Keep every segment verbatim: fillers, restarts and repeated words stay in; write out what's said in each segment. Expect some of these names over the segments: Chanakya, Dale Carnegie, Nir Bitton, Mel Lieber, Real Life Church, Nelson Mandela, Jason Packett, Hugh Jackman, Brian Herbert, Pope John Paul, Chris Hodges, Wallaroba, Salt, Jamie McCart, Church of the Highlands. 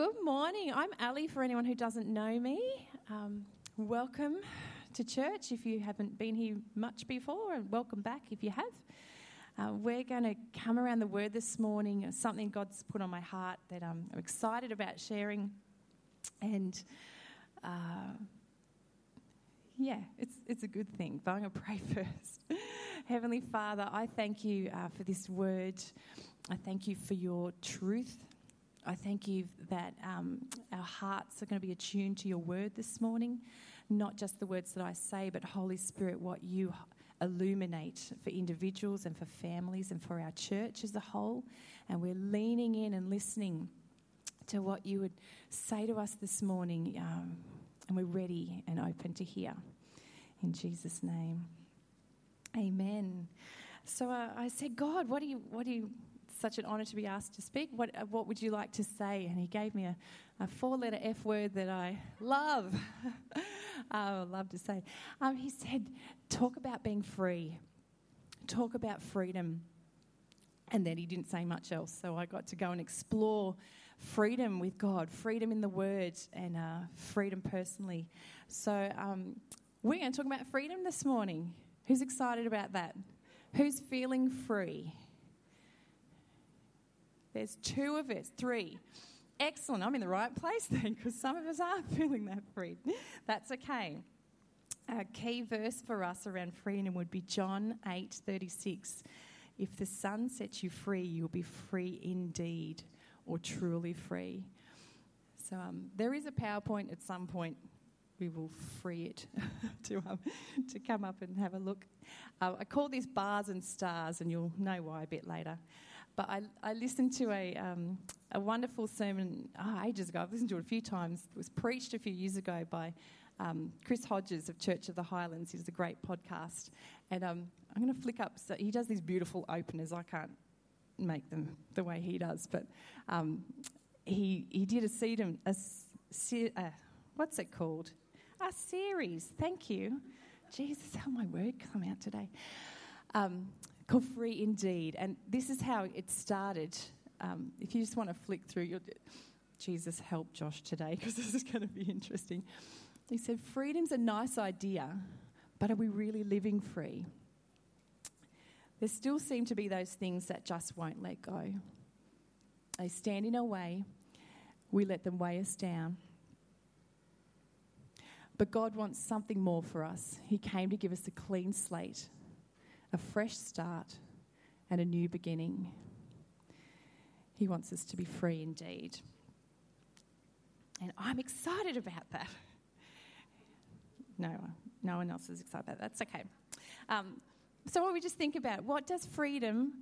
Good morning. I'm Ali, for anyone who doesn't know me. Um, welcome to church if you haven't been here much before, and welcome back if you have. Uh, we're going to come around the Word this morning, something God's put on my heart that um, I'm excited about sharing. And uh, yeah, it's, it's a good thing, but I'm going to pray first. Heavenly Father, I thank you uh, for this Word. I thank you for your truth. I thank you that um, our hearts are going to be attuned to your word this morning, not just the words that I say, but Holy Spirit, what you illuminate for individuals and for families and for our church as a whole. And we're leaning in and listening to what you would say to us this morning, um, and we're ready and open to hear. In Jesus' name, amen. So uh, I said, God, what do you... What do you such an honour to be asked to speak. What what would you like to say? And he gave me a, a four-letter F word that I love. I love to say. Um, he said, talk about being free. Talk about freedom. And then he didn't say much else, so I got to go and explore freedom with God, freedom in the Word, and uh, freedom personally. So um, we're going to talk about freedom this morning. Who's excited about that? Who's feeling free? There's two of us, three. Excellent. I'm in the right place then, because some of us are feeling that free. That's okay. A key verse for us around freedom would be John eight thirty-six. If the Son sets you free, you'll be free indeed, or truly free. So um, there is a PowerPoint at some point. We will free it to um, to come up and have a look. Uh, I call this Bars and Stars, and you'll know why a bit later. But I, I listened to a um, a wonderful sermon oh, ages ago. I've listened to it a few times. It was preached a few years ago by um, Chris Hodges of Church of the Highlands. He does a great podcast. And um, I'm going to flick up. So he does these beautiful openers. I can't make them the way he does. But um, he he did a sedum, a, a, a, what's it called? A series. Thank you. Jesus, how my word come out today. Um Called Free Indeed. And this is how it started. Um, if you just want to flick through, you'll do, Jesus, help Josh today, because this is going to be interesting. He said, freedom's a nice idea, but are we really living free? There still seem to be those things that just won't let go. They stand in our way. We let them weigh us down. But God wants something more for us. He came to give us a clean slate, a fresh start, and a new beginning. He wants us to be free indeed. And I'm excited about that. No, no one else is excited about that. That's okay. Um, so what we just think about, what does freedom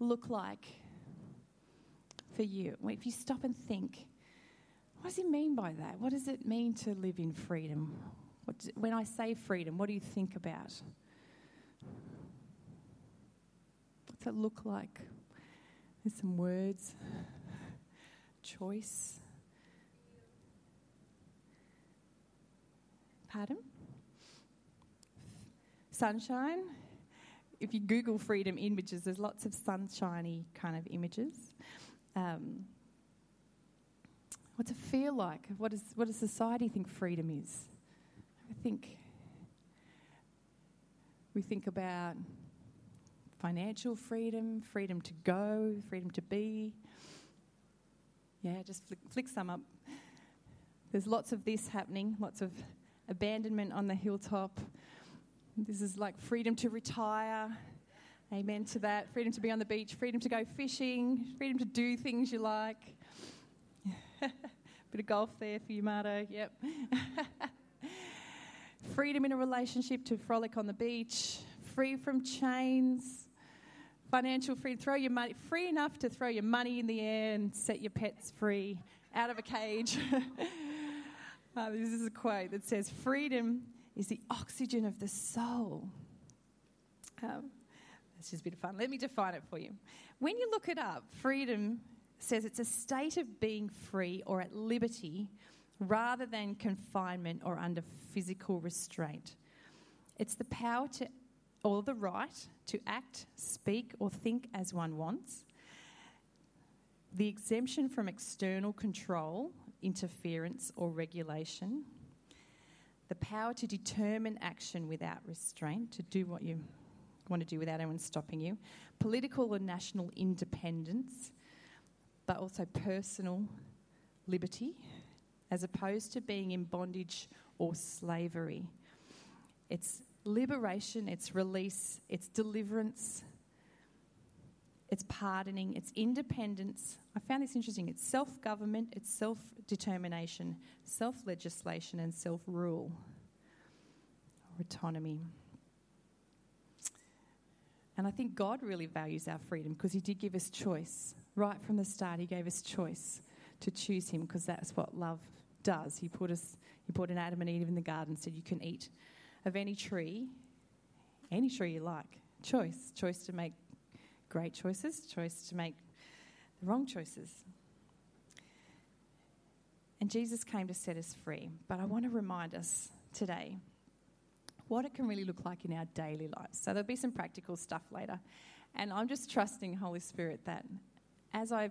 look like for you? If you stop and think, what does he mean by that? What does it mean to live in freedom? What do, when I say freedom, what do you think about? That look like? There's some words. Choice. Pardon? Sunshine. If you Google freedom images, there's lots of sunshiny kind of images. Um, what's it feel like? What is, what does society think freedom is? I think we think about financial freedom, freedom to go, freedom to be. Yeah, just flick, flick some up. There's lots of this happening, lots of abandonment on the hilltop. This is like freedom to retire. Amen to that. Freedom to be on the beach, freedom to go fishing, freedom to do things you like. Bit of golf there for you, Marto. Yep. Freedom in a relationship to frolic on the beach. Free from chains, financial freedom, throw your money, free enough to throw your money in the air and set your pets free out of a cage. uh, this is a quote that says, freedom is the oxygen of the soul. Um, that's just a bit of fun. Let me define it for you. When you look it up, freedom says it's a state of being free or at liberty rather than confinement or under physical restraint. It's the power to or the right to act, speak, or think as one wants, the exemption from external control interference or regulation, the power to determine action without restraint, to do what you want to do without anyone stopping you, political or national independence, but also personal liberty, as opposed to being in bondage or slavery. It's liberation, it's release, it's deliverance, it's pardoning, it's independence. I found this interesting. It's self-government, it's self-determination, self-legislation and self-rule or autonomy. And I think God really values our freedom because he did give us choice. Right from the start, he gave us choice to choose him because that's what love does. He put us, he put an Adam and Eve in the garden and said you can eat of any tree, any tree you like. Choice, choice to make great choices, choice to make the wrong choices. And Jesus came to set us free. But I want to remind us today what it can really look like in our daily lives. So there'll be some practical stuff later. And I'm just trusting Holy Spirit that as I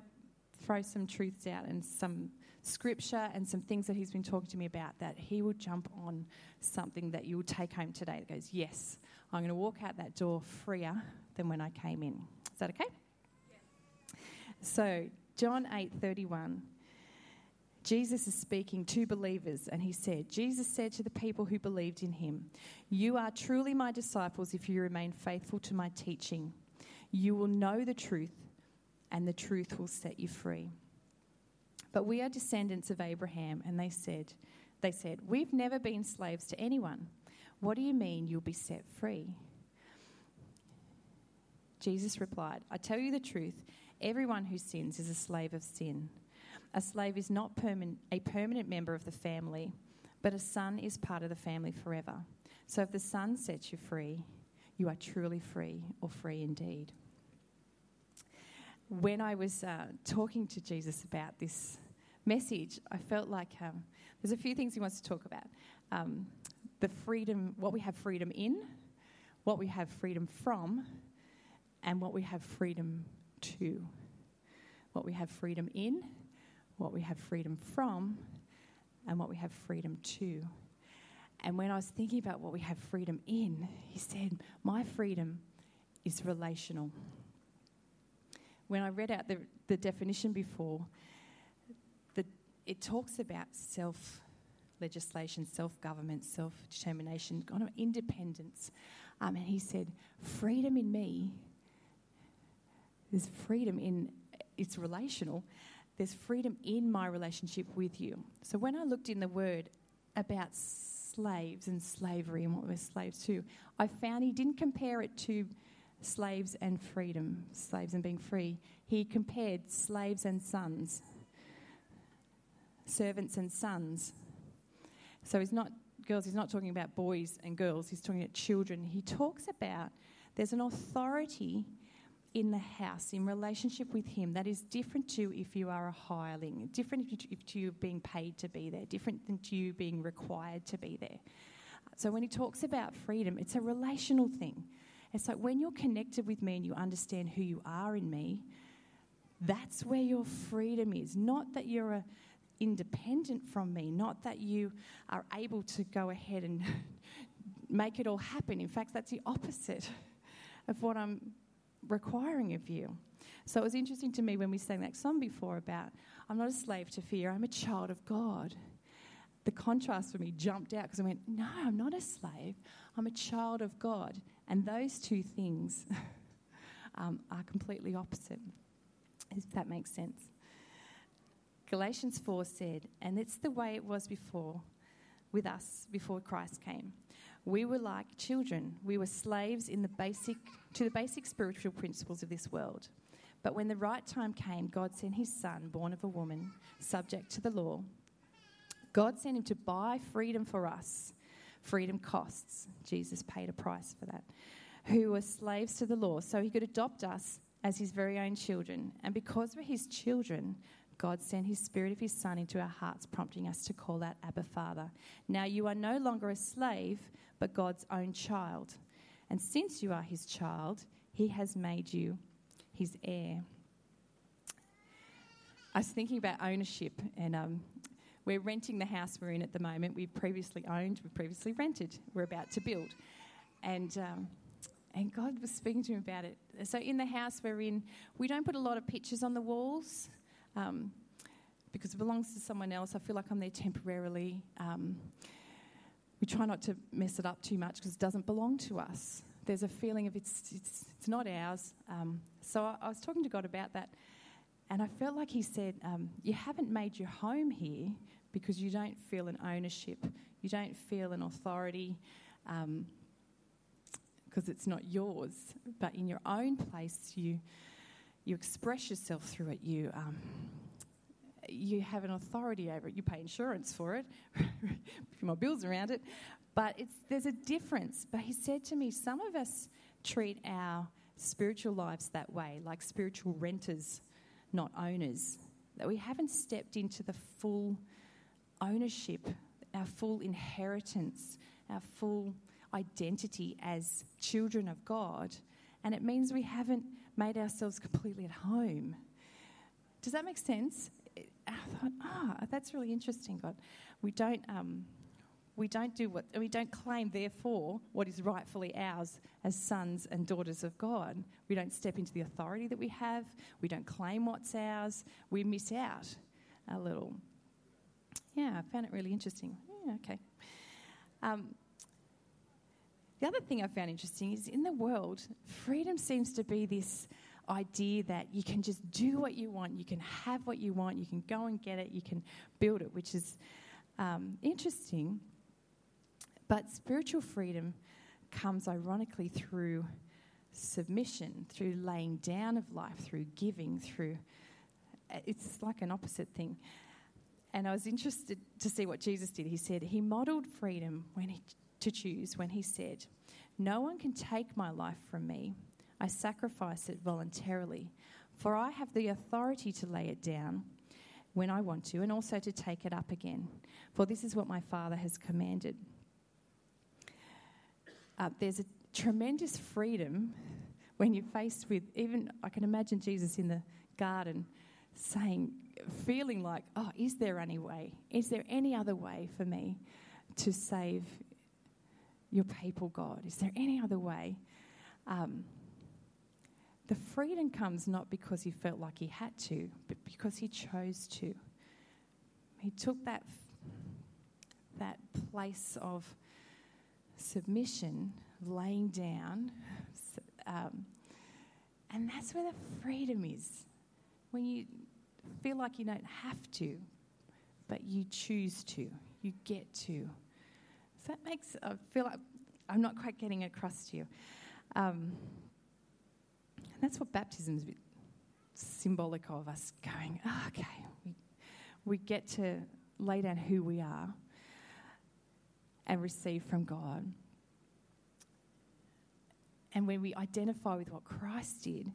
throw some truths out and some scripture and some things that he's been talking to me about, that he will jump on something that you'll take home today that goes, yes, I'm going to walk out that door freer than when I came in. Is that okay? Yeah. So John eight thirty-one, Jesus is speaking to believers, and he said, Jesus said to the people who believed in him, you are truly my disciples if you remain faithful to my teaching. You will know the truth, and the truth will set you free. But we are descendants of Abraham, and they said, they said, we've never been slaves to anyone. What do you mean you'll be set free? Jesus replied, I tell you the truth, everyone who sins is a slave of sin. A slave is not permanent, a permanent member of the family, but a son is part of the family forever. So if the son sets you free, you are truly free, or free indeed. When I was uh, talking to Jesus about this message, I felt like um, there's a few things he wants to talk about. Um, the freedom, what we have freedom in, what we have freedom from, and what we have freedom to. What we have freedom in, what we have freedom from, and what we have freedom to. And when I was thinking about what we have freedom in, he said, my freedom is relational. When I read out the, the definition before, the, it talks about self-legislation, self-government, self-determination, kind of independence. Um, and he said, freedom in me, there's freedom in, it's relational, there's freedom in my relationship with you. So when I looked in the Word about slaves and slavery and what we're slaves to, I found he didn't compare it to slaves and freedom, slaves and being free. He compared slaves and sons, servants and sons. So he's not, girls, he's not talking about boys and girls, he's talking about children. He talks about there's an authority in the house, in relationship with him, that is different to if you are a hireling, different to you being paid to be there, different than to you being required to be there. So when he talks about freedom, it's a relational thing. It's like when you're connected with me and you understand who you are in me, that's where your freedom is. Not that you're a independent from me, not that you are able to go ahead and make it all happen. In fact, that's the opposite of what I'm requiring of you. So it was interesting to me when we sang that song before about, I'm not a slave to fear, I'm a child of God. The contrast for me jumped out because I went, no, I'm not a slave, I'm a child of God. And those two things um, are completely opposite, if that makes sense. Galatians four said, and it's the way it was before, with us before Christ came. We were like children. We were slaves in the basic to the basic spiritual principles of this world. But when the right time came, God sent his son, born of a woman, subject to the law. God sent him to buy freedom for us. Freedom costs. Jesus paid a price for that. Who were slaves to the law, so he could adopt us as his very own children. And because we're his children, God sent his spirit of his son into our hearts, prompting us to call out, Abba, Father. Now you are no longer a slave, but God's own child. And since you are his child, he has made you his heir. I was thinking about ownership and um, We're renting the house we're in at the moment. We've previously owned, we've previously rented. We're about to build. And um, and God was speaking to him about it. So in the house we're in, we don't put a lot of pictures on the walls um, because it belongs to someone else. I feel like I'm there temporarily. Um, we try not to mess it up too much because it doesn't belong to us. There's a feeling of it's it's, it's not ours. Um, so I, I was talking to God about that. And I felt like he said, um, you haven't made your home here because you don't feel an ownership. You don't feel an authority um, because it's not yours. But in your own place, you you express yourself through it. You um, you have an authority over it. You pay insurance for it, pay my bills around it. But it's there's a difference. But he said to me, some of us treat our spiritual lives that way, like spiritual renters, not owners, that we haven't stepped into the full ownership, our full inheritance, our full identity as children of God, and it means we haven't made ourselves completely at home. Does that make sense? I thought, ah, oh, that's really interesting, God. We don't, um, we don't do what we don't claim, therefore, what is rightfully ours as sons and daughters of God. We don't step into the authority that we have. We don't claim what's ours. We miss out a little. Yeah, I found it really interesting. Yeah, okay. Um, the other thing I found interesting is in the world, freedom seems to be this idea that you can just do what you want, you can have what you want, you can go and get it, you can build it, which is um, interesting. But spiritual freedom comes ironically through submission, through laying down of life, through giving, through... It's like an opposite thing. And I was interested to see what Jesus did. He said he modelled freedom when he, to choose when he said, "No one can take my life from me. I sacrifice it voluntarily, for I have the authority to lay it down when I want to and also to take it up again. For this is what my Father has commanded." Uh, there's a tremendous freedom when you're faced with, even I can imagine Jesus in the garden saying, feeling like, oh, is there any way? Is there any other way for me to save your people, God? Is there any other way? Um, the freedom comes not because he felt like he had to, but because he chose to. He took that that place of submission, laying down, um, and that's where the freedom is. When you feel like you don't have to, but you choose to, you get to. Does that make sense? I feel like I'm not quite getting across to you. Um, and that's what baptism is a bit symbolic of, us going, oh, okay, we, we get to lay down who we are and receive from God. And when we identify with what Christ did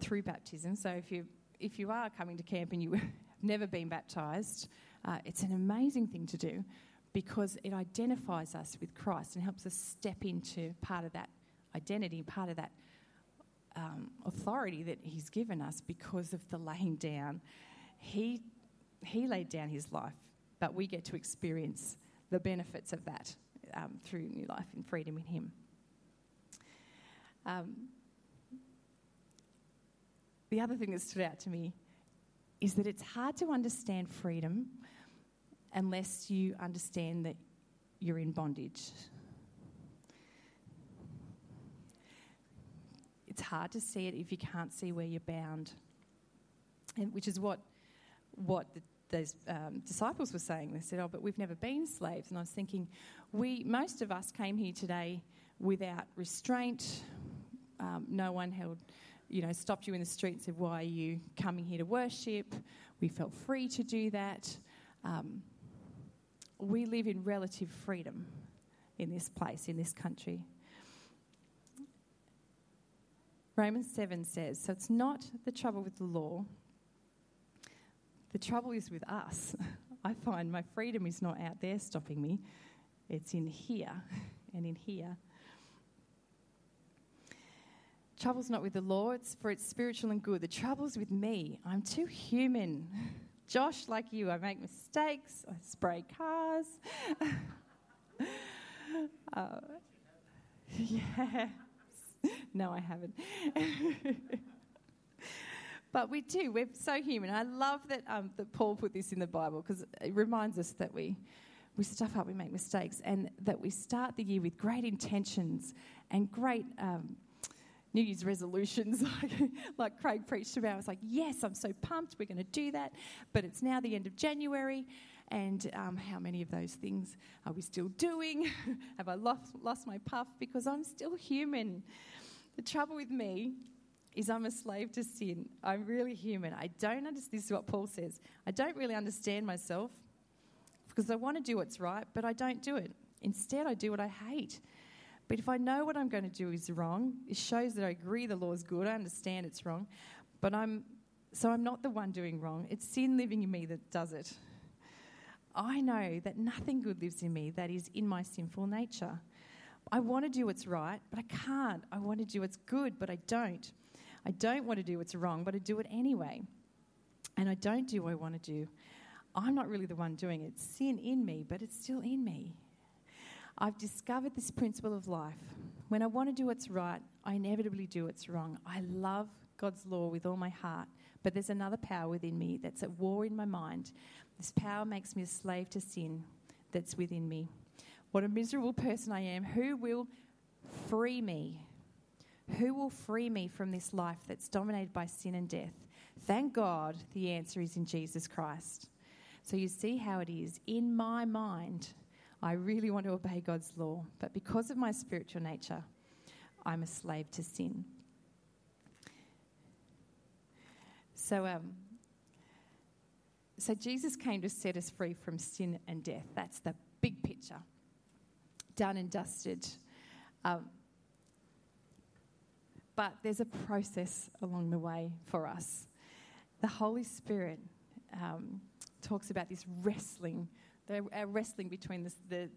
through baptism, so if you If you are coming to camp and you have never been baptised, uh, it's an amazing thing to do because it identifies us with Christ and helps us step into part of that identity, part of that um, authority that he's given us because of the laying down. He, he laid down his life, but we get to experience the benefits of that um, through new life and freedom in him. Um, The other thing that stood out to me is that it's hard to understand freedom unless you understand that you're in bondage. It's hard to see it if you can't see where you're bound, and which is what what the, those um, disciples were saying. They said, "Oh, but we've never been slaves." And I was thinking, we most of us came here today without restraint. Um, no one held. You know, stopped you in the street and said, "Why are you coming here to worship?" We felt free to do that. Um, we live in relative freedom in this place, in this country. Romans seven says, so it's not the trouble with the law. The trouble is with us. I find my freedom is not out there stopping me. It's in here and in here. Trouble's not with the law, it's for its spiritual and good. The trouble's with me. I'm too human. Josh, like you, I make mistakes. I spray cars. uh, yeah. No, I haven't. But we do. We're so human. I love that um, that Paul put this in the Bible, because it reminds us that we we stuff up, we make mistakes, and that we start the year with great intentions and great um, New Year's resolutions, like, like Craig preached about. I was like, yes, I'm so pumped. We're going to do that. But it's now the end of January, and um, how many of those things are we still doing? Have I lost, lost my puff? Because I'm still human. The trouble with me is I'm a slave to sin. I'm really human. I don't understand. This is what Paul says. I don't really understand myself because I want to do what's right, but I don't do it. Instead, I do what I hate. But if I know what I'm going to do is wrong, it shows that I agree the law is good. I understand it's wrong, but I'm so I'm not the one doing wrong. It's sin living in me that does it. I know that nothing good lives in me that is in my sinful nature. I want to do what's right, but I can't. I want to do what's good, but I don't. I don't want to do what's wrong, but I do it anyway. And I don't do what I want to do. I'm not really the one doing it. It's sin in me, but it's still in me. I've discovered this principle of life. When I want to do what's right, I inevitably do what's wrong. I love God's law with all my heart, but there's another power within me that's at war in my mind. This power makes me a slave to sin that's within me. What a miserable person I am. Who will free me? Who will free me from this life that's dominated by sin and death? Thank God the answer is in Jesus Christ. So you see how it is. In my mind, I really want to obey God's law, but because of my spiritual nature, I'm a slave to sin. So, um, so Jesus came to set us free from sin and death. That's the big picture. Done and dusted. Um, but there's a process along the way for us. The Holy Spirit um, talks about this wrestling Our wrestling between the, the,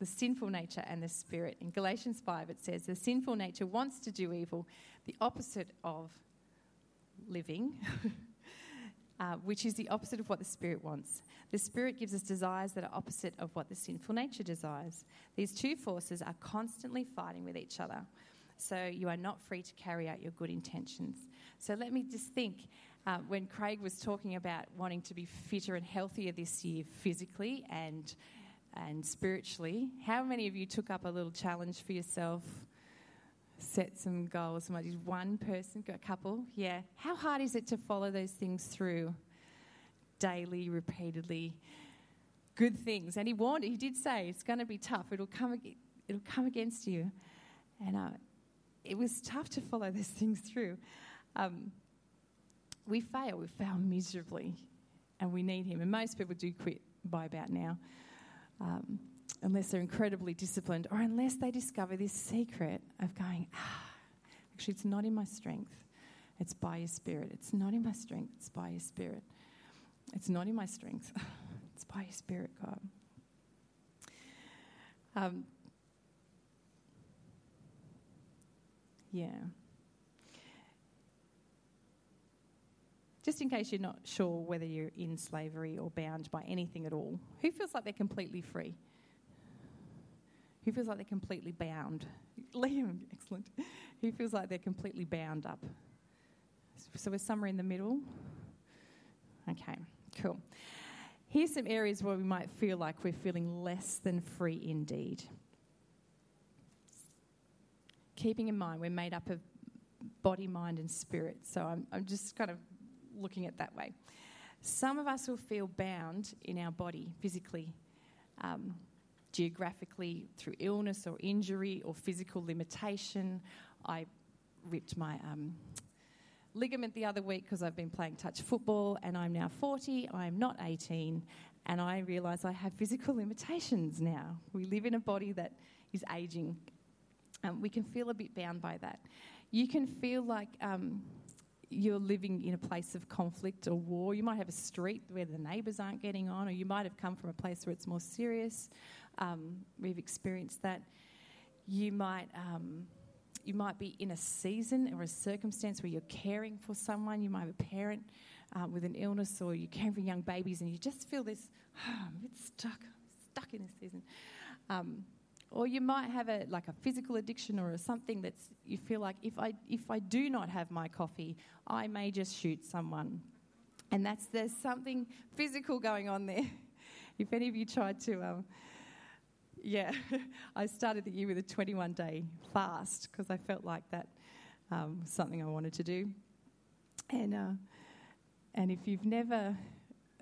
the sinful nature and the spirit. In Galatians five, it says, the sinful nature wants to do evil, the opposite of living, uh, which is the opposite of what the spirit wants. The spirit gives us desires that are opposite of what the sinful nature desires. These two forces are constantly fighting with each other. So you are not free to carry out your good intentions. So let me just think. Uh, when Craig was talking about wanting to be fitter and healthier this year physically and and spiritually, how many of you took up a little challenge for yourself, set some goals? One person, a couple, yeah. How hard is it to follow those things through daily, repeatedly? Good things. And he warned, he did say, it's going to be tough. It'll come, it'll come against you. And uh, it was tough to follow those things through. Um We fail. We fail miserably, and we need him. And most people do quit by about now, um, unless they're incredibly disciplined or unless they discover this secret of going, ah, actually, it's not in my strength. It's by your spirit. It's not in my strength. It's by your spirit. It's not in my strength. It's by your spirit, God. Um, yeah. Just in case you're not sure whether you're in slavery or bound by anything at all. Who feels like they're completely free? Who feels like they're completely bound? Liam, excellent. Who feels like they're completely bound up? So we're somewhere in the middle? Okay, cool. Here's some areas where we might feel like we're feeling less than free indeed. Keeping in mind we're made up of body, mind and spirit. So I'm, I'm just kind of looking at that way. Some of us will feel bound in our body physically, um, geographically, through illness or injury or physical limitation. I ripped my um, ligament the other week because I've been playing touch football, and I'm now forty, I'm not eighteen, and I realise I have physical limitations now. We live in a body that is ageing. Um, we can feel a bit bound by that. You can feel like um, you're living in a place of conflict or war. You might have a street where the neighbours aren't getting on, or you might have come from a place where it's more serious. Um, we've experienced that. You might um, you might be in a season or a circumstance where you're caring for someone. You might have a parent um, with an illness, or you're caring for young babies and you just feel this, oh, I'm a bit stuck, I'm stuck in this season. Um, or you might have a like a physical addiction or a something that's you feel like, if I if I do not have my coffee, I may just shoot someone. And that's there's something physical going on there. If any of you tried to... Um, Yeah, I started the year with a twenty-one day fast because I felt like that um, was something I wanted to do. And uh, and if you've never,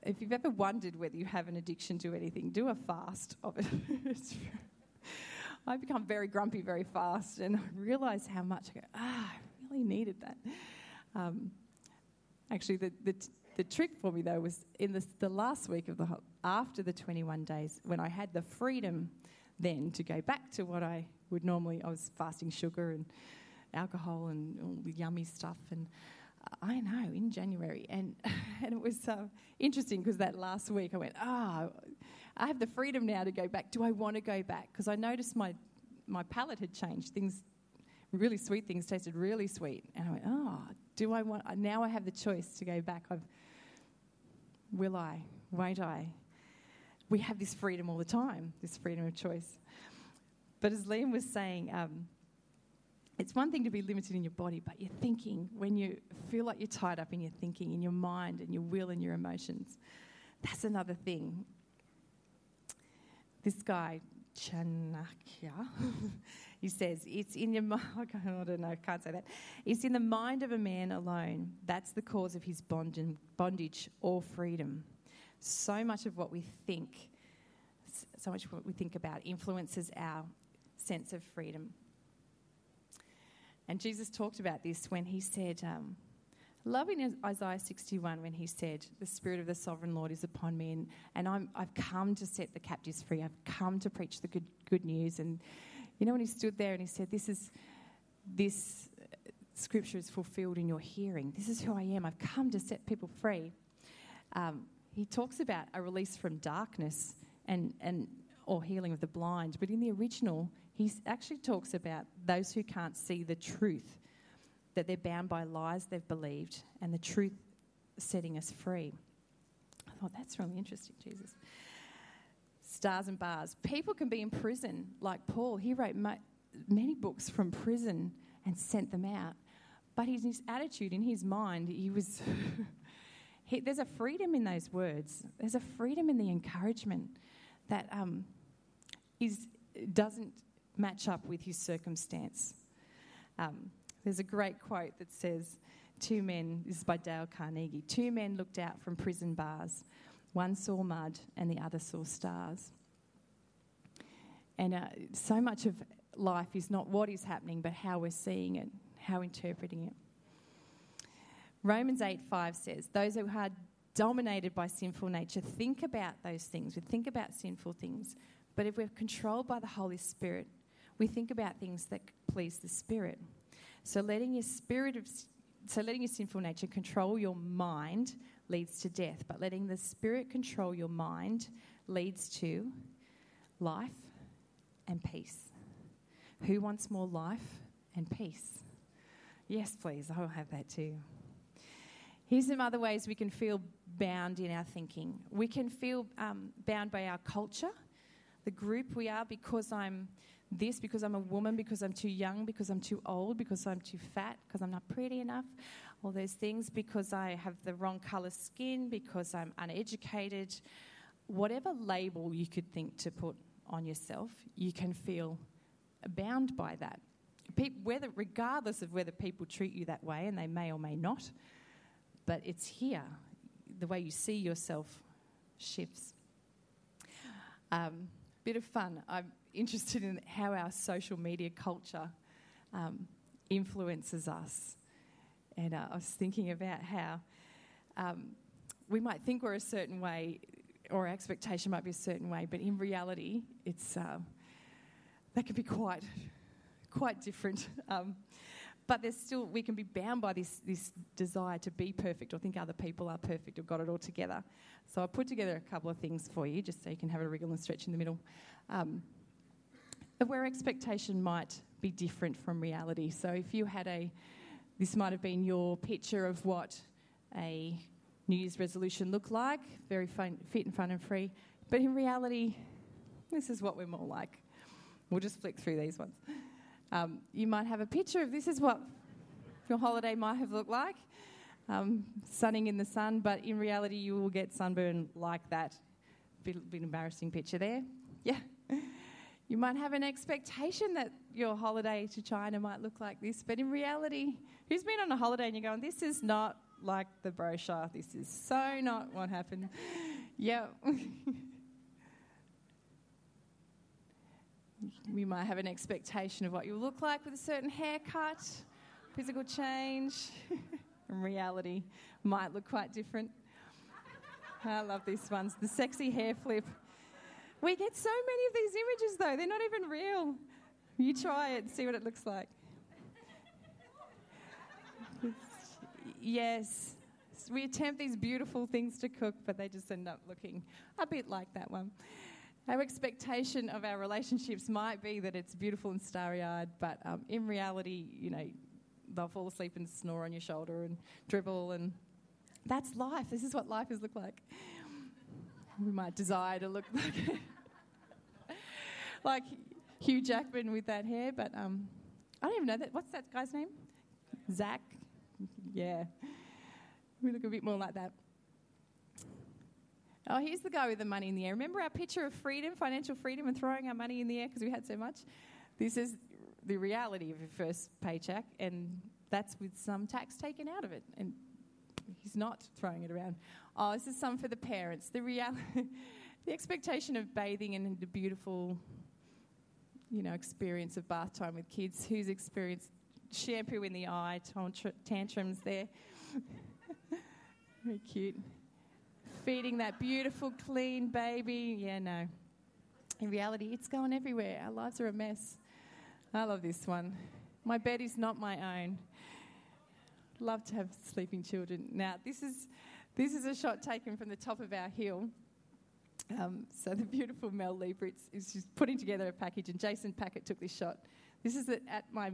if you've ever wondered whether you have an addiction to anything, do a fast of it. I become very grumpy very fast, and I realise how much I go, ah, I really needed that. Um, actually, the the. T- The trick for me, though, was in the, the last week of the after the twenty-one days, when I had the freedom then to go back to what I would normally. I was fasting sugar and alcohol and all the yummy stuff, and I know in January, and and it was uh, interesting because that last week I went, ah, oh, I have the freedom now to go back. Do I want to go back? Because I noticed my my palate had changed. Things, really sweet things, tasted really sweet, and I went, ah, oh, do I want? Now I have the choice to go back. I've Will I? Won't I? We have this freedom all the time, this freedom of choice. But as Liam was saying, um, it's one thing to be limited in your body, but your thinking, when you feel like you're tied up in your thinking, in your mind and your will and your emotions, that's another thing. This guy, Chanakya, he says, it's in your mind, I don't know, I can't say that. It's in the mind of a man alone. That's the cause of his bond- bondage or freedom. So much of what we think, so much of what we think about influences our sense of freedom. And Jesus talked about this when he said, um, loving Isaiah sixty-one, when he said, the Spirit of the Sovereign Lord is upon me, and, and I'm, I've come to set the captives free. I've come to preach the good, good news. And you know, when he stood there and he said, this is, this scripture is fulfilled in your hearing. This is who I am. I've come to set people free. Um, he talks about a release from darkness and, and or healing of the blind. But in the original, he actually talks about those who can't see the truth, that they're bound by lies they've believed, and the truth setting us free. I thought, that's really interesting, Jesus. Stars and bars. People can be in prison, like Paul. He wrote ma- many books from prison and sent them out. But his, his attitude, in his mind, he was... he, there's a freedom in those words. There's a freedom in the encouragement that um, is doesn't match up with his circumstance. Um, there's a great quote that says, two men... This is by Dale Carnegie. Two men looked out from prison bars. One saw mud and the other saw stars. And uh, so much of life is not what is happening, but how we're seeing it, how interpreting it. Romans eight five says, those who are dominated by sinful nature, think about those things. We think about sinful things. But if we're controlled by the Holy Spirit, we think about things that please the Spirit. So letting your spirit of... So letting your sinful nature control your mind leads to death, but letting the Spirit control your mind leads to life and peace. Who wants more life and peace? Yes, please, I'll have that too. Here's some other ways we can feel bound in our thinking. We can feel um, bound by our culture, the group we are, because I'm... this, because I'm a woman, because I'm too young, because I'm too old, because I'm too fat, because I'm not pretty enough, all those things, because I have the wrong colour skin, because I'm uneducated. Whatever label you could think to put on yourself, you can feel bound by that. Pe- whether, regardless of whether people treat you that way, and they may or may not, but it's here. The way you see yourself shifts. Um, bit of fun. I'm interested in how our social media culture um, influences us. And uh, I was thinking about how um, we might think we're a certain way, or our expectation might be a certain way, but in reality, it's uh, that could be quite quite different. Um, but there's still, we can be bound by this, this desire to be perfect, or think other people are perfect, or got it all together. So I put together a couple of things for you, just so you can have a wriggle and stretch in the middle. Um, Where expectation might be different from reality. So if you had a, this might have been your picture of what a New Year's resolution look like, very fun, fit and fun and free. But in reality, this is what we're more like. We'll just flick through these ones. Um, you might have a picture of this is what your holiday might have looked like, um, sunning in the sun, but in reality you will get sunburn like that. Bit, bit embarrassing picture there. Yeah. You might have an expectation that your holiday to China might look like this, but in reality, who's been on a holiday and you're going, this is not like the brochure, this is so not what happened. Yeah. We might have an expectation of what you look like with a certain haircut, physical change, and reality might look quite different. I love these ones, the sexy hair flip. We get so many of these images though, they're not even real. You try it, see what it looks like. Yes, we attempt these beautiful things to cook, but they just end up looking a bit like that one. Our expectation of our relationships might be that it's beautiful and starry-eyed, but um, in reality, you know, they'll fall asleep and snore on your shoulder and dribble, and that's life. This is what life has looked like. We might desire to look like, like Hugh Jackman with that hair, but um, I don't even know that. What's that guy's name? Zach. Yeah. We look a bit more like that. Oh, here's the guy with the money in the air. Remember our picture of freedom, financial freedom, and throwing our money in the air because we had so much? This is the reality of your first paycheck, and that's with some tax taken out of it. And he's not throwing it around. Oh, this is some for the parents. The reality, the expectation of bathing and the beautiful, you know, experience of bath time with kids. Who's experienced shampoo in the eye, tantr- tantrums there. Very cute. Feeding that beautiful, clean baby. Yeah, no. In reality, it's going everywhere. Our lives are a mess. I love this one. My bed is not my own. Love to have sleeping children. Now, this is this is a shot taken from the top of our hill. Um, so the beautiful Mel Lieber is just putting together a package, and Jason Packett took this shot. This is at my...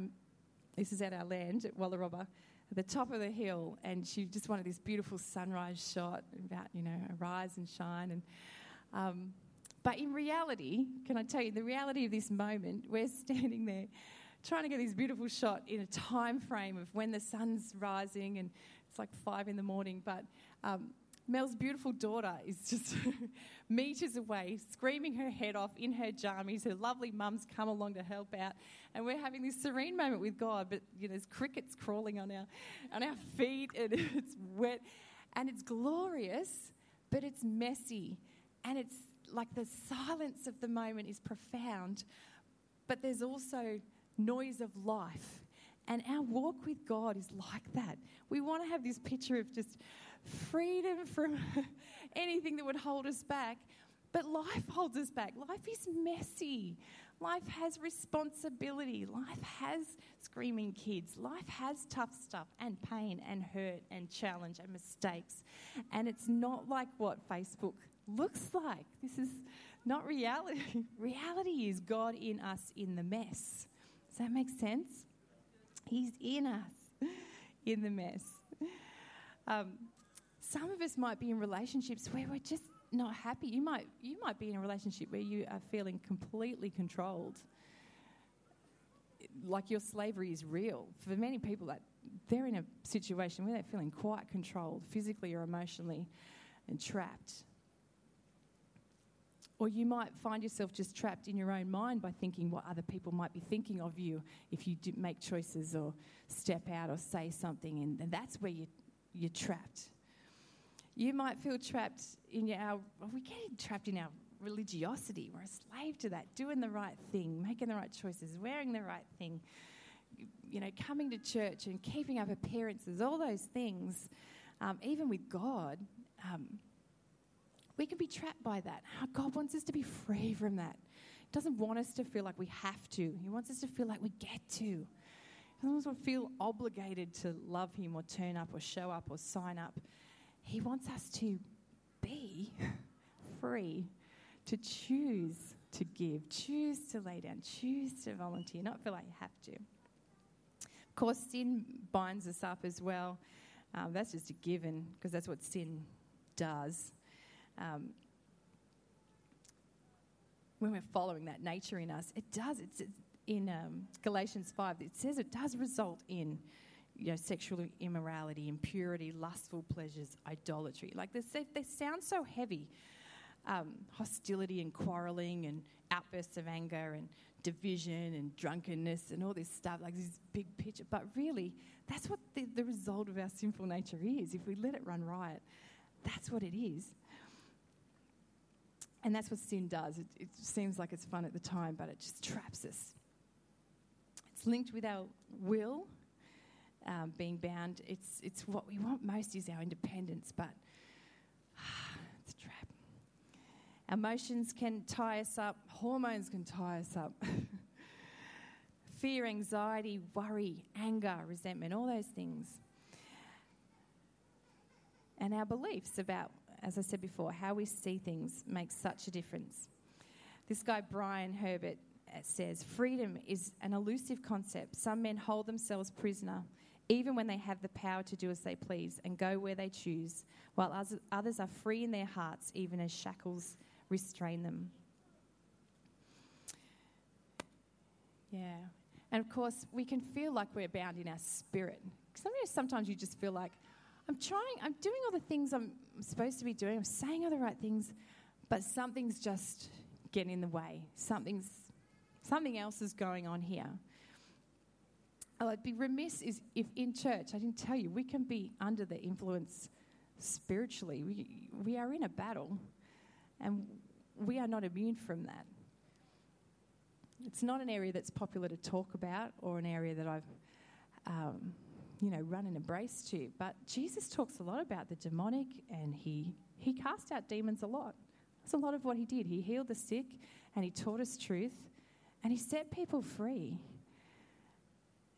This is at our land at Wallaroba, at the top of the hill, and she just wanted this beautiful sunrise shot about, you know, rise and shine. And um, but in reality, can I tell you, the reality of this moment, we're standing there trying to get this beautiful shot in a time frame of when the sun's rising and it's like five in the morning, but um, Mel's beautiful daughter is just metres away, screaming her head off in her jammies. Her lovely mum's come along to help out. And we're having this serene moment with God, but you know, there's crickets crawling on our, on our feet, and it's wet. And it's glorious, but it's messy. And it's like the silence of the moment is profound, but there's also noise of life. And our walk with God is like that. We want to have this picture of just... freedom from anything that would hold us back, but life holds us back. Life is messy. Life has responsibility. Life has screaming kids. Life has tough stuff and pain and hurt and challenge and mistakes. And it's not like what Facebook looks like. This is not reality. Reality is God in us in the mess. Does that make sense? He's in us in the mess. Um, Some of us might be in relationships where we're just not happy. You might you might be in a relationship where you are feeling completely controlled, like your slavery is real. For many people, that they're in a situation where they're feeling quite controlled, physically or emotionally, and trapped. Or you might find yourself just trapped in your own mind by thinking what other people might be thinking of you if you do make choices or step out or say something, and, and that's where you, you're trapped. You might feel trapped in our... We're getting trapped in our religiosity. We're a slave to that, doing the right thing, making the right choices, wearing the right thing, you know, coming to church and keeping up appearances, all those things. Um, even with God, um, we can be trapped by that. God wants us to be free from that. He doesn't want us to feel like we have to. He wants us to feel like we get to. He doesn't want us to feel obligated to love him or turn up or show up or sign up. He wants us to be free, to choose to give, choose to lay down, choose to volunteer, not feel like you have to. Of course, sin binds us up as well. Um, that's just a given, because that's what sin does. Um, when we're following that nature in us, it does. It's, it's in um, Galatians five, it says it does result in, you know, sexual immorality, impurity, lustful pleasures, idolatry. Like they, they sound so heavy. Um, hostility and quarrelling and outbursts of anger and division and drunkenness and all this stuff, like this big picture. But really, that's what the, the result of our sinful nature is. If we let it run riot, that's what it is. And that's what sin does. It, it seems like it's fun at the time, but it just traps us. It's linked with our will um, being bound. It's, it's what we want most is our independence, but it's a trap. Our emotions can tie us up. Hormones can tie us up. Fear, anxiety, worry, anger, resentment, all those things. And our beliefs about, as I said before, how we see things makes such a difference. This guy, Brian Herbert, says, freedom is an elusive concept. Some men hold themselves prisoner, even when they have the power to do as they please and go where they choose, while others are free in their hearts, even as shackles restrain them. Yeah. And, of course, we can feel like we're bound in our spirit. Sometimes, sometimes you just feel like, I'm trying, I'm doing all the things I'm supposed to be doing, I'm saying all the right things, but something's just getting in the way. Something's, something else is going on here. Oh, I'd be remiss is if in church, I didn't tell you, we can be under the influence spiritually. We, we are in a battle, and we are not immune from that. It's not an area that's popular to talk about or an area that I've, um, you know, run and embraced to. But Jesus talks a lot about the demonic, and he he cast out demons a lot. That's a lot of what he did. He healed the sick, and he taught us truth, and he set people free.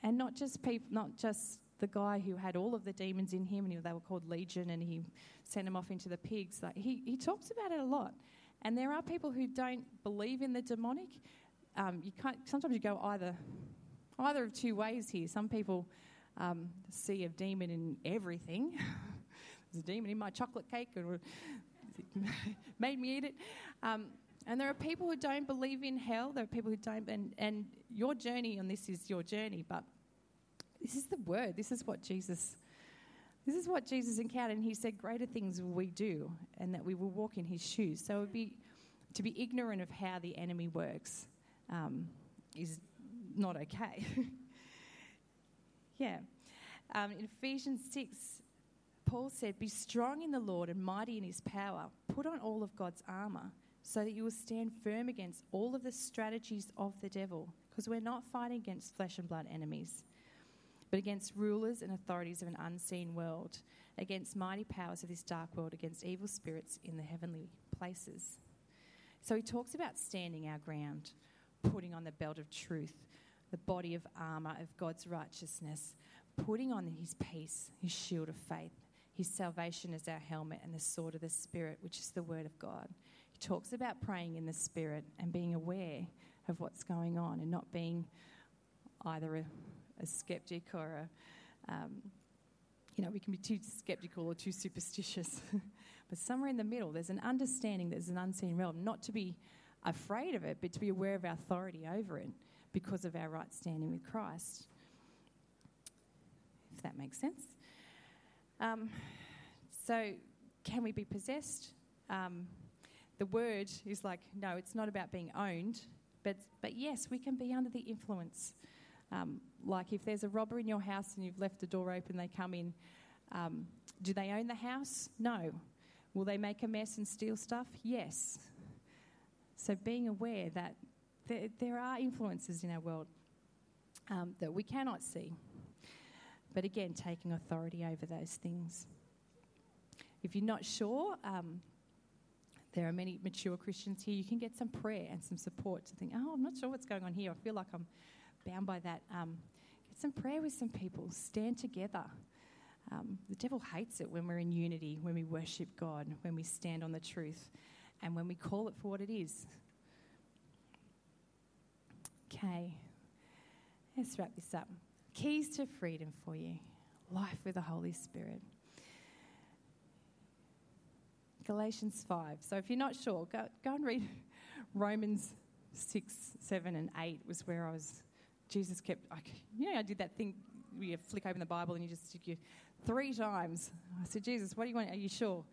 And not just people, not just the guy who had all of the demons in him, and he, they were called Legion, and he sent them off into the pigs. Like he he talks about it a lot. And there are people who don't believe in the demonic. Um, you can't. Sometimes you go either, either of two ways here. Some people um, see a demon in everything. There's a demon in my chocolate cake, or made me eat it. Um, and there are people who don't believe in hell. There are people who don't. And, and your journey on this is your journey. But this is the word. This is what Jesus. This is what Jesus encountered. And he said, "Greater things will we do, and that we will walk in his shoes." So it would be to be ignorant of how the enemy works. Um, is not okay. yeah. Um, in Ephesians six, Paul said, "Be strong in the Lord and mighty in his power. Put on all of God's armour so that you will stand firm against all of the strategies of the devil." Because we're not fighting against flesh and blood enemies, but against rulers and authorities of an unseen world, against mighty powers of this dark world, against evil spirits in the heavenly places. So he talks about standing our ground, putting on the belt of truth, the body of armour of God's righteousness, putting on his peace, his shield of faith, his salvation as our helmet, and the sword of the Spirit, which is the word of God. He talks about praying in the Spirit and being aware of what's going on, and not being either a, a sceptic or a, um, you know, we can be too sceptical or too superstitious. But somewhere in the middle, there's an understanding, there's an unseen realm, not to be afraid of it, but to be aware of our authority over it because of our right standing with Christ, if that makes sense. Um, so can we be possessed? Um, the word is like, no, it's not about being owned, but but yes, we can be under the influence. Um, like if there's a robber in your house and you've left the door open, they come in, um, do they own the house? No. Will they make a mess and steal stuff? Yes. So being aware that there, there are influences in our world um, that we cannot see. But again, taking authority over those things. If you're not sure, um, there are many mature Christians here. You can get some prayer and some support to think, oh, I'm not sure what's going on here. I feel like I'm bound by that. Um, get some prayer with some people. Stand together. Um, the devil hates it when we're in unity, when we worship God, when we stand on the truth, and when we call it for what it is. Okay, let's wrap this up. Keys to freedom for you. life with the Holy Spirit. Galatians five. So if you're not sure, go, go and read Romans six, seven and eight was where I was. Jesus kept, I, you know, I did that thing, you flick open the Bible and you just stick your three times. I said, Jesus, what do you want? Are you sure?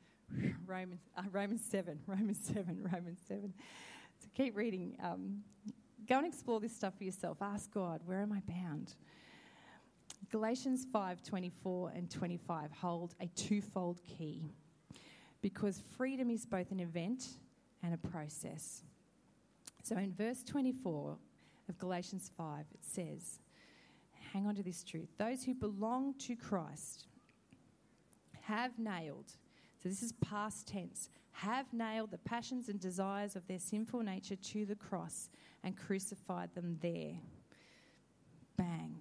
Romans, uh, Romans seven, Romans seven, Romans seven. So keep reading. Um, go and explore this stuff for yourself. Ask God, where am I bound? Galatians five, twenty-four and twenty-five hold a twofold key, because freedom is both an event and a process. So in verse twenty-four of Galatians five, it says, hang on to this truth, those who belong to Christ have nailed, so this is past tense, have nailed the passions and desires of their sinful nature to the cross and crucified them there. Bang.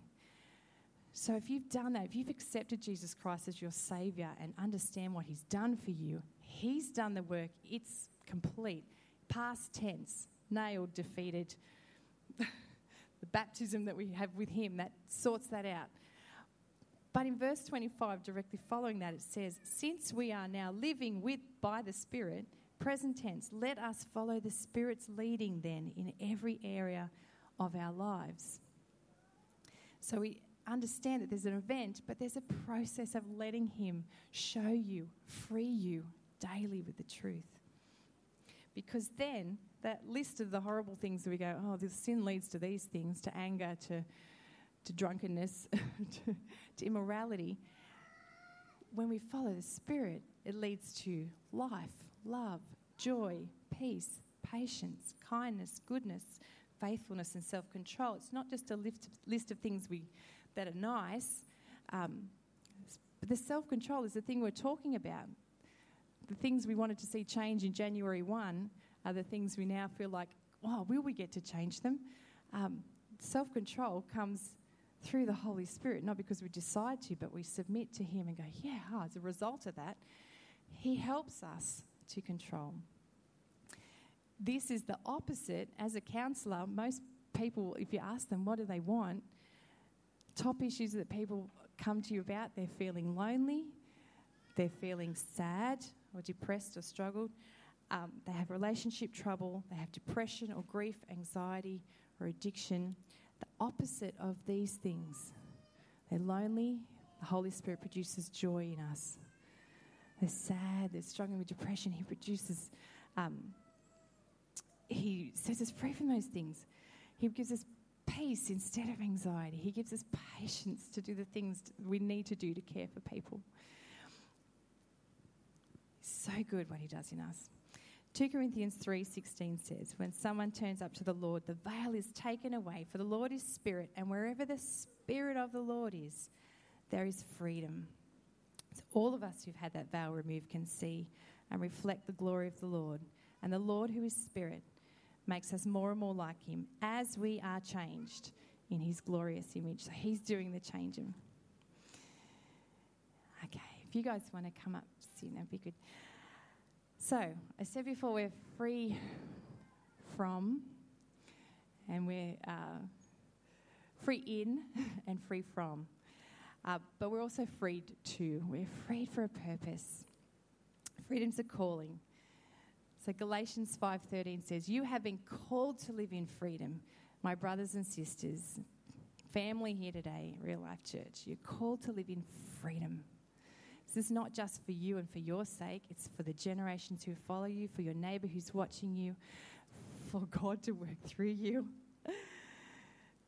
So if you've done that, if you've accepted Jesus Christ as your Saviour and understand what He's done for you, He's done the work, it's complete. Past tense, nailed, defeated. The baptism that we have with Him, that sorts that out. But in verse twenty-five, directly following that, it says, since we are now living with by the Spirit, present tense, let us follow the Spirit's leading then in every area of our lives. So we understand that there's an event, but there's a process of letting Him show you, free you daily with the truth. Because then that list of the horrible things that we go, oh, this sin leads to these things, to anger, to to drunkenness, to, to immorality. When we follow the Spirit, it leads to life, love, joy, peace, patience, kindness, goodness, faithfulness and self-control. It's not just a list of things we that are nice. Um, but the self-control is the thing we're talking about. The things we wanted to see change in January first are the things we now feel like, oh, will we get to change them? Um, self-control comes through the Holy Spirit, not because we decide to, but we submit to Him and go, yeah, oh, as a result of that, He helps us to control. This is the opposite. As a counsellor, most people, if you ask them what do they want, top issues that people come to you about, they're feeling lonely, they're feeling sad or depressed or struggled, um, they have relationship trouble, they have depression or grief, anxiety or addiction. The opposite of these things. They're lonely, the Holy Spirit produces joy in us. They're sad, they're struggling with depression, He produces, um, He sets us free from those things. He gives us peace instead of anxiety. He gives us patience to do the things we need to do to care for people. So good what He does in us. Second Corinthians three sixteen says, when someone turns up to the Lord, the veil is taken away, for the Lord is Spirit, and wherever the Spirit of the Lord is, there is freedom. So all of us who've had that veil removed can see and reflect the glory of the Lord. And the Lord, who is Spirit, makes us more and more like Him as we are changed in His glorious image. So He's doing the changing. Okay, if you guys want to come up, see, that'd be good. So I said before, we're free from, and we're uh, free in and free from. Uh, but we're also freed to. We're freed for a purpose. Freedom's a calling. So Galatians five thirteen says, you have been called to live in freedom, my brothers and sisters, family here today, Real Life Church. You're called to live in freedom. This is not just for you and for your sake. It's for the generations who follow you, for your neighbour who's watching you, for God to work through you.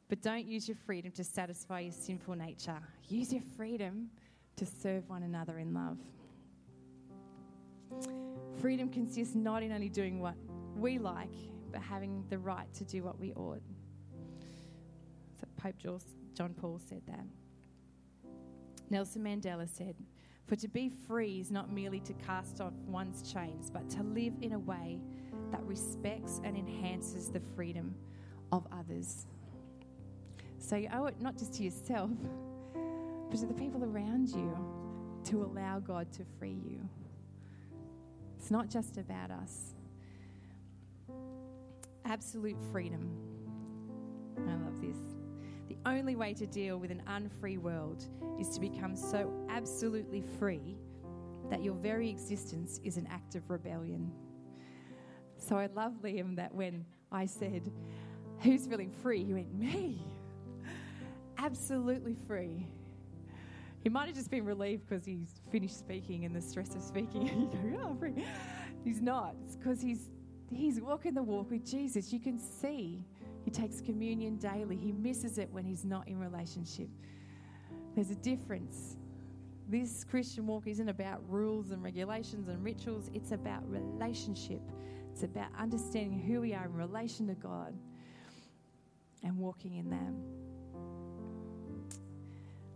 But don't use your freedom to satisfy your sinful nature. Use your freedom to serve one another in love. Freedom consists not in only doing what we like, but having the right to do what we ought. So Pope John Paul said that. Nelson Mandela said, for to be free is not merely to cast off one's chains, but to live in a way that respects and enhances the freedom of others. So you owe it not just to yourself, but to the people around you to allow God to free you. It's not just about us. Absolute freedom. I love this. The only way to deal with an unfree world is to become so absolutely free that your very existence is an act of rebellion. So I love, Liam, that when I said, who's feeling free? He went, me. Absolutely free. He might have just been relieved because he's finished speaking and the stress of speaking. You go, oh, free. He's not. It's because he's, he's walking the walk with Jesus. You can see he takes communion daily. He misses it when he's not in relationship. There's a difference. This Christian walk isn't about rules and regulations and rituals. It's about relationship. It's about understanding who we are in relation to God and walking in that.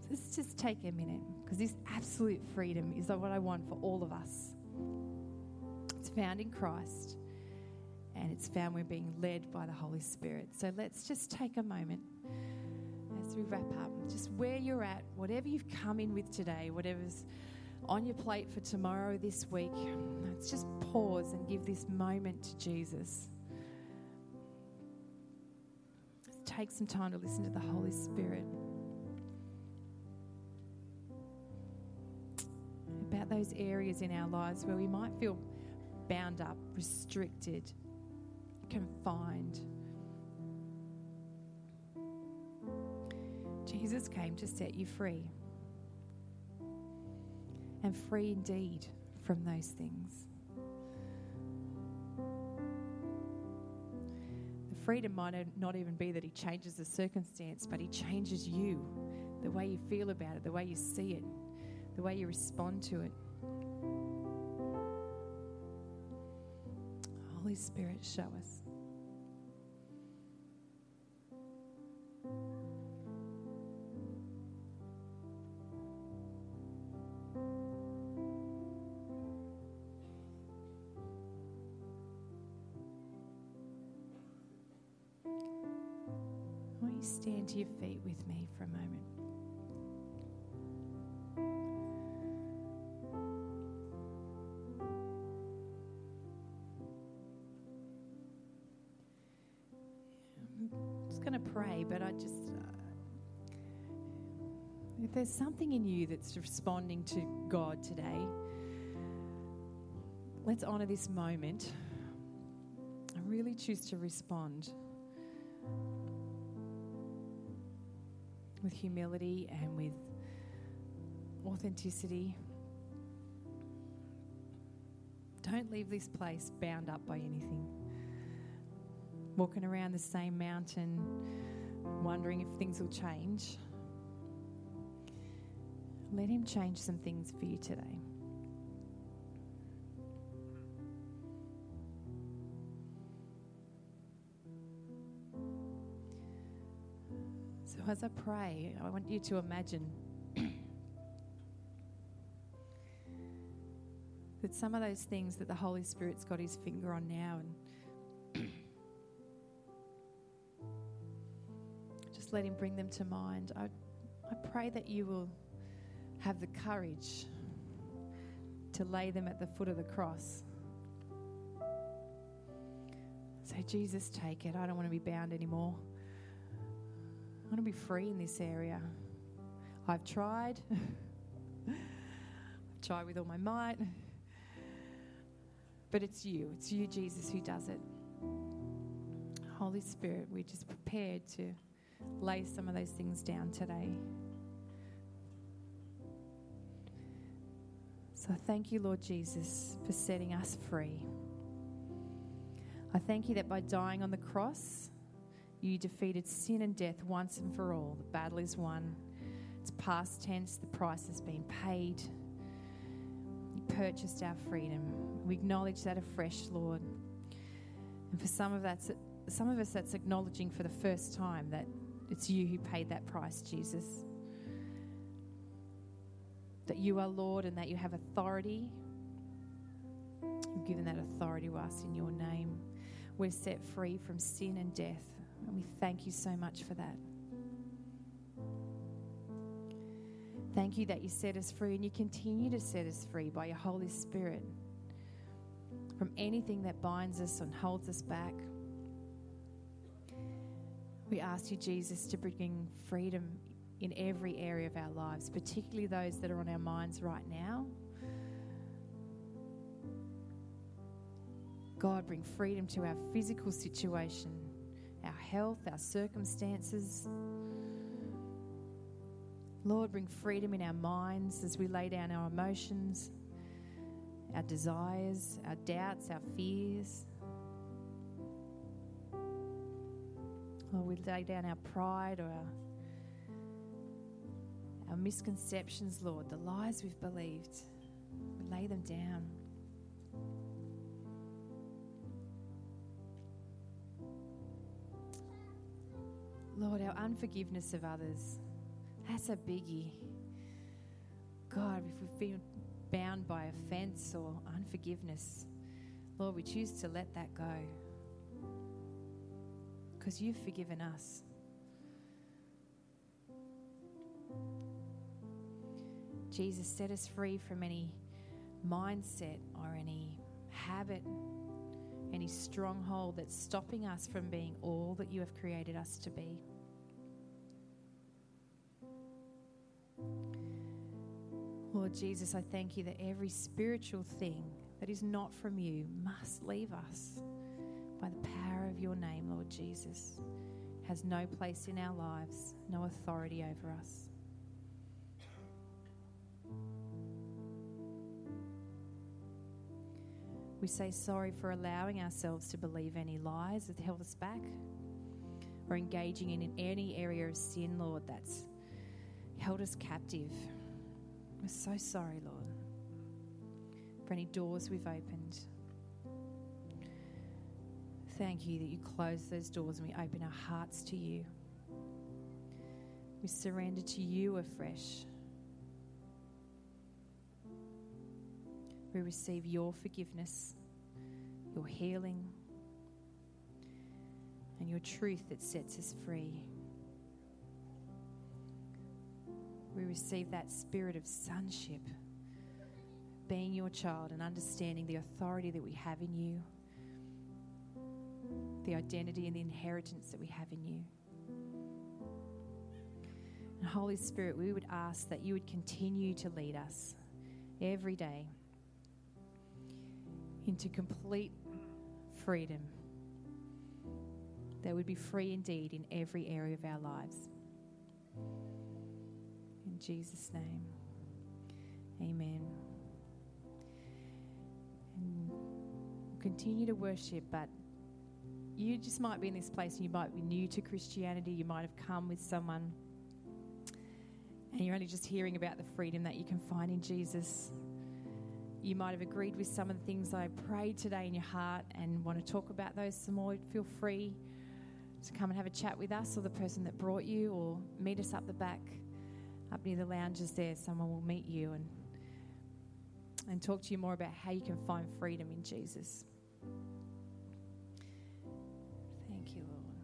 So let's just take a minute, because this absolute freedom is what I want for all of us. It's found in Christ, and it's found we're being led by the Holy Spirit. So let's just take a moment as we wrap up, just where you're at, whatever you've come in with today, whatever's on your plate for tomorrow, this week, let's just pause and give this moment to Jesus. Let's take some time to listen to the Holy Spirit about those areas in our lives where we might feel bound up, restricted, confined. Jesus came to set you free, and free indeed from those things. The freedom might not even be that he changes the circumstance, but he changes you, the way you feel about it, the way you see it, the way you respond to it. Holy Spirit, show us. Stand to your feet with me for a moment. I'm just going to pray, but I just... Uh, if there's something in you that's responding to God today, let's honour this moment and really choose to respond with humility and with authenticity. Don't leave this place bound up by anything. Walking around the same mountain, wondering if things will change. Let him change some things for you today. As I pray, I want you to imagine that some of those things that the Holy Spirit's got his finger on now, and just let him bring them to mind. I, I pray that you will have the courage to lay them at the foot of the cross. Say, Jesus, take it. I don't want to be bound anymore. I want to be free in this area. I've tried. I've tried with all my might. But it's you. It's you, Jesus, who does it. Holy Spirit, we're just prepared to lay some of those things down today. So I thank you, Lord Jesus, for setting us free. I thank you that by dying on the cross, you defeated sin and death once and for all. The battle is won. It's past tense. The price has been paid. You purchased our freedom. We acknowledge that afresh, Lord. And for some of that's, some of us, that's acknowledging for the first time that it's you who paid that price, Jesus. That you are Lord and that you have authority. You've given that authority to us in your name. We're set free from sin and death. And we thank you so much for that. Thank you that you set us free, and you continue to set us free by your Holy Spirit from anything that binds us and holds us back. We ask you, Jesus, to bring freedom in every area of our lives, particularly those that are on our minds right now. God, bring freedom to our physical situation, our health, our circumstances. Lord, bring freedom in our minds as we lay down our emotions, our desires, our doubts, our fears. Lord, we lay down our pride or our, our misconceptions, Lord, the lies we've believed. We lay them down. Lord, our unforgiveness of others, that's a biggie. God, if we've been bound by offense or unforgiveness, Lord, we choose to let that go, because you've forgiven us. Jesus, set us free from any mindset or any habit, any stronghold that's stopping us from being all that you have created us to be. Lord Jesus, I thank you that every spiritual thing that is not from you must leave us. By the power of your name, Lord Jesus, has no place in our lives, no authority over us. We say sorry for allowing ourselves to believe any lies that held us back, or engaging in any area of sin, Lord, that's held us captive. We're so sorry, Lord, for any doors we've opened. Thank you that you close those doors and we open our hearts to you. We surrender to you afresh. We receive your forgiveness, your healing, and your truth that sets us free. We receive that spirit of sonship, being your child and understanding the authority that we have in you, the identity and the inheritance that we have in you. And Holy Spirit, we would ask that you would continue to lead us every day into complete freedom, that would be free indeed in every area of our lives. In Jesus' name, amen. And we'll continue to worship, but you just might be in this place and you might be new to Christianity. You might have come with someone and you're only just hearing about the freedom that you can find in Jesus. You might have agreed with some of the things I prayed today in your heart and want to talk about those some more. Feel free to come and have a chat with us or the person that brought you, or meet us up the back, up near the lounges there. Someone will meet you and, and talk to you more about how you can find freedom in Jesus. Thank you, Lord.